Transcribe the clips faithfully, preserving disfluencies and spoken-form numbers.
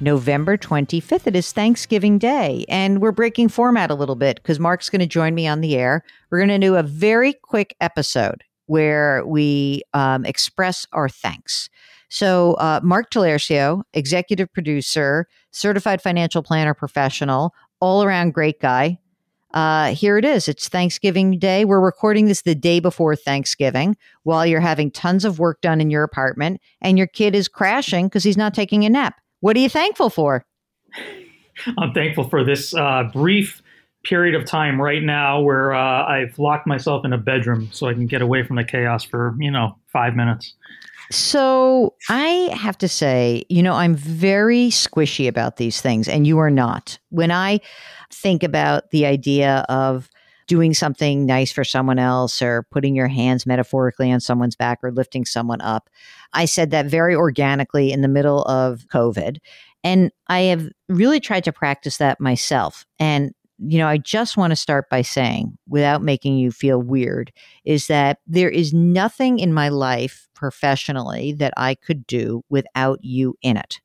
November twenty-fifth. It is Thanksgiving Day, and we're breaking format a little bit because Mark's going to join me on the air. We're going to do a very quick episode where we um, express our thanks. So uh, Mark Talercio, executive producer, certified financial planner professional, all-around great guy. Uh, here it is. It's Thanksgiving Day. We're recording this the day before Thanksgiving while you're having tons of work done in your apartment and your kid is crashing because he's not taking a nap. What are you thankful for? I'm thankful for this uh, brief period of time right now where uh, I've locked myself in a bedroom so I can get away from the chaos for, you know, five minutes. So I have to say, you know, I'm very squishy about these things, and you are not. When I think about the idea of doing something nice for someone else or putting your hands metaphorically on someone's back or lifting someone up, I said that very organically in the middle of COVID. And I have really tried to practice that myself. And, you know, I just want to start by saying, without making you feel weird, is that there is nothing in my life professionally that I could do without you in it.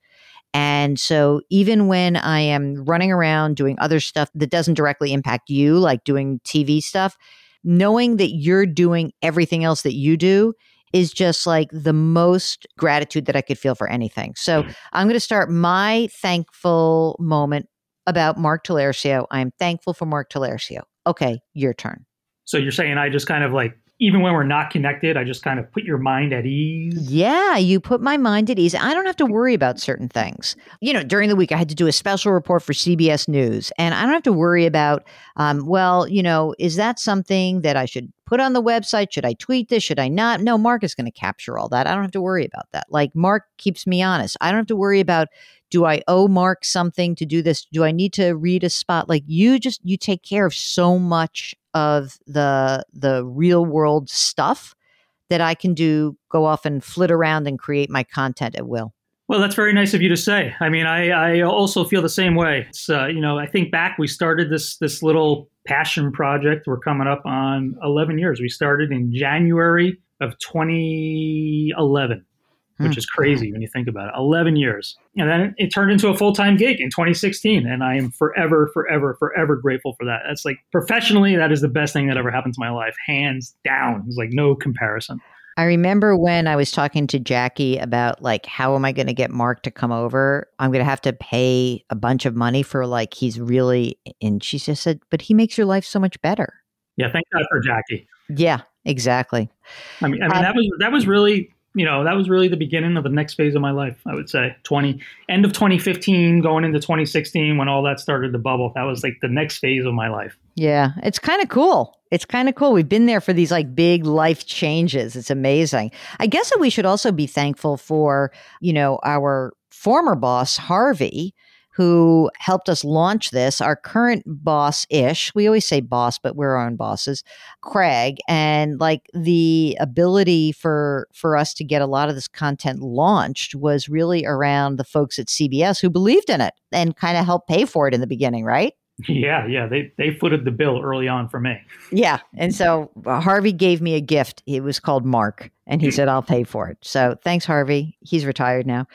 And so even when I am running around doing other stuff that doesn't directly impact you, like doing T V stuff, knowing that you're doing everything else that you do is just like the most gratitude that I could feel for anything. So I'm going to start my thankful moment about Mark Talercio. I'm thankful for Mark Talercio. Okay, your turn. So you're saying I just kind of like, even when we're not connected, I just kind of put your mind at ease? Yeah, you put my mind at ease. I don't have to worry about certain things. You know, during the week, I had to do a special report for C B S News. And I don't have to worry about, um, well, you know, is that something that I should put on the website? Should I tweet this? Should I not? No, Mark is going to capture all that. I don't have to worry about that. Like, Mark keeps me honest. I don't have to worry about, do I owe Mark something to do this? Do I need to read a spot? Like, you just, you take care of so much of the the real world stuff that I can do, go off and flit around and create my content at will. Well, that's very nice of you to say. I mean, I, I also feel the same way. It's, uh, you know, I think back, we started this this little passion project. We're coming up on eleven years. We started in January of twenty eleven, which mm. is crazy when you think about it. eleven years. And then it turned into a full-time gig in twenty sixteen. And I am forever, forever, forever grateful for that. That's like, professionally, that is the best thing that ever happened to my life. Hands down. It's like no comparison. I remember when I was talking to Jackie about like, how am I going to get Mark to come over? I'm going to have to pay a bunch of money for like, he's really, and she just said, but he makes your life so much better. Yeah. Thank God for Jackie. Yeah, exactly. I mean, I mean um, that was, that was really, you know, that was really the beginning of the next phase of my life. I would say twenty, end of twenty fifteen, going into twenty sixteen, when all that started to bubble, that was like the next phase of my life. Yeah. It's kind of cool. It's kind of cool. We've been there for these like big life changes. It's amazing. I guess that we should also be thankful for, you know, our former boss, Harvey, who helped us launch this, our current boss-ish, we always say boss, but we're our own bosses, Craig, and like the ability for, for us to get a lot of this content launched was really around the folks at C B S who believed in it and kind of helped pay for it in the beginning, right? Yeah, yeah. They they footed the bill early on for me. Yeah. And so uh, Harvey gave me a gift. It was called Mark. And he said, I'll pay for it. So thanks, Harvey. He's retired now.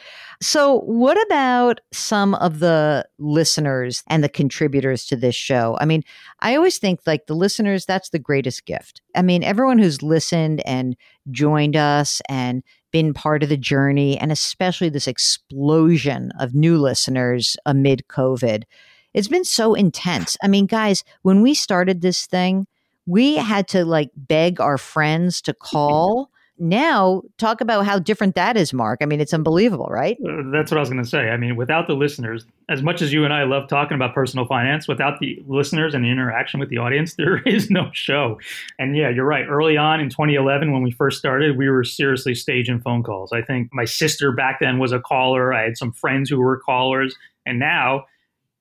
So what about some of the listeners and the contributors to this show? I mean, I always think like the listeners, that's the greatest gift. I mean, everyone who's listened and joined us and been part of the journey, and especially this explosion of new listeners amid COVID. It's been so intense. I mean, guys, when we started this thing, we had to like beg our friends to call. Now, talk about how different that is, Mark. I mean, it's unbelievable, right? That's what I was going to say. I mean, without the listeners, as much as you and I love talking about personal finance, without the listeners and the interaction with the audience, there is no show. And yeah, you're right. Early on in twenty eleven, when we first started, we were seriously staging phone calls. I think my sister back then was a caller. I had some friends who were callers. And now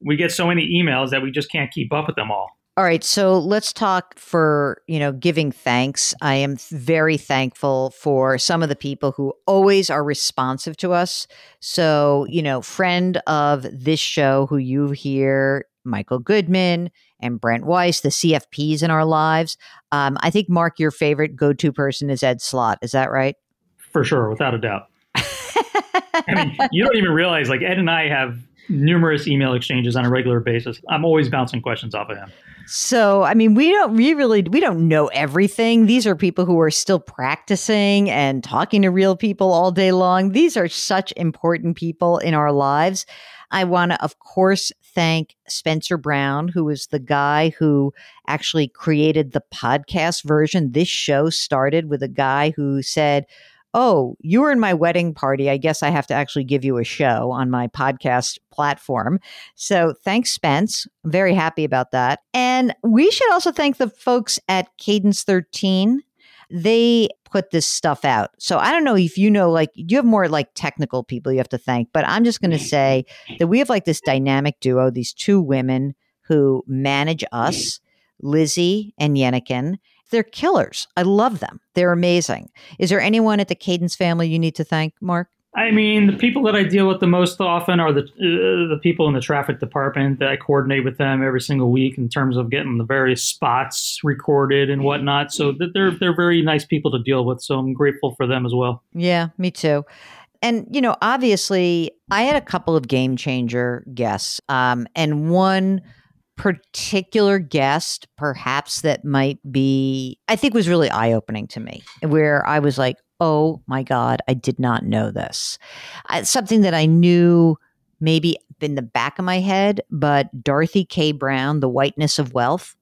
we get so many emails that we just can't keep up with them all. All right. So let's talk for, you know, giving thanks. I am very thankful for some of the people who always are responsive to us. So, you know, friend of this show who you hear, Michael Goodman and Brent Weiss, the C F Ps in our lives. Um, I think, Mark, your favorite go-to person is Ed Slott. Is that right? For sure. Without a doubt. I mean, you don't even realize like Ed and I have numerous email exchanges on a regular basis. I'm always bouncing questions off of him. So, I mean, we don't we really, we don't know everything. These are people who are still practicing and talking to real people all day long. These are such important people in our lives. I want to, of course, thank Spencer Brown, who is the guy who actually created the podcast version. This show started with a guy who said, oh, you were in my wedding party. I guess I have to actually give you a show on my podcast platform. So thanks, Spence. I'm very happy about that. And we should also thank the folks at Cadence thirteen. They put this stuff out. So I don't know if you know, like you have more like technical people you have to thank, but I'm just going to say that we have like this dynamic duo, these two women who manage us, Lizzie and Yenniken. They're killers. I love them. They're amazing. Is there anyone at the Cadence family you need to thank, Mark? I mean, the people that I deal with the most often are the uh, the people in the traffic department that I coordinate with them every single week in terms of getting the various spots recorded and whatnot. So they're they're very nice people to deal with. So I'm grateful for them as well. Yeah, me too. And, you know, obviously, I had a couple of game changer guests um, and one particular guest perhaps that might be, I think was really eye-opening to me where I was like, oh my God, I did not know this. I, something that I knew maybe in the back of my head, but Dorothy K. Brown, The Whiteness of Wealth,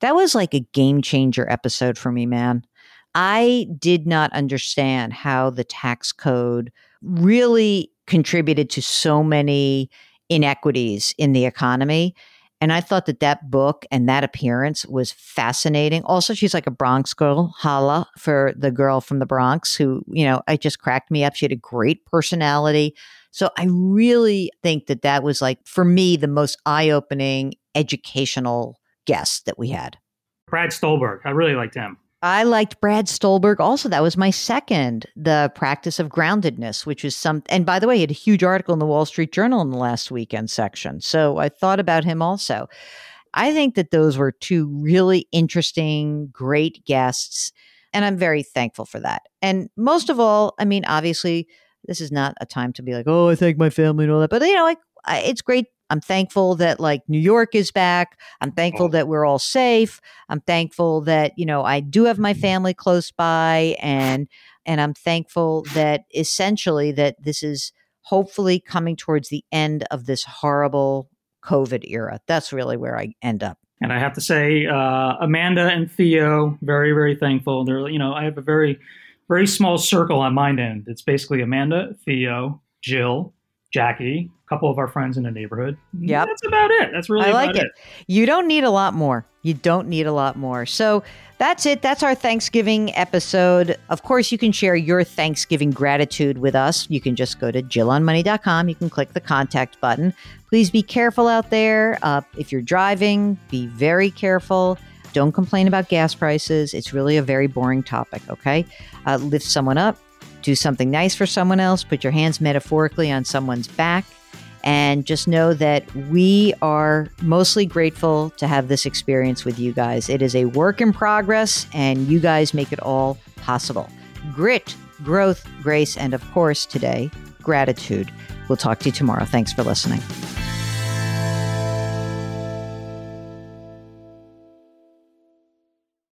that was like a game changer episode for me, man. I did not understand how the tax code really contributed to so many inequities in the economy. And I thought that that book and that appearance was fascinating. Also, she's like a Bronx girl, holla for the girl from the Bronx who, you know, it just cracked me up. She had a great personality. So I really think that that was like, for me, the most eye-opening educational guest that we had. Brad Stolberg. I really liked him. I liked Brad Stolberg also. That was my second, The Practice of Groundedness, which is some, and by the way, he had a huge article in the Wall Street Journal in the last weekend section. So I thought about him also. I think that those were two really interesting, great guests, and I'm very thankful for that. And most of all, I mean, obviously, this is not a time to be like, oh, I thank my family and all that, but you know, like, it's great. I'm thankful that like New York is back. I'm thankful that we're all safe. I'm thankful that, you know, I do have my family close by and, and I'm thankful that essentially that this is hopefully coming towards the end of this horrible COVID era. That's really where I end up. And I have to say, uh, Amanda and Theo, very, very thankful. They're, you know, I have a very, very small circle on my end. It's basically Amanda, Theo, Jill, Jackie, a couple of our friends in the neighborhood. Yeah, that's about it. That's really I like about it. it. You don't need a lot more. You don't need a lot more. So that's it. That's our Thanksgiving episode. Of course, you can share your Thanksgiving gratitude with us. You can just go to jill on money dot com. You can click the contact button. Please be careful out there. Uh, if you're driving, be very careful. Don't complain about gas prices. It's really a very boring topic. Okay, uh, lift someone up. Do something nice for someone else. Put your hands metaphorically on someone's back. And just know that we are mostly grateful to have this experience with you guys. It is a work in progress, and you guys make it all possible. Grit, growth, grace, and of course, today, gratitude. We'll talk to you tomorrow. Thanks for listening.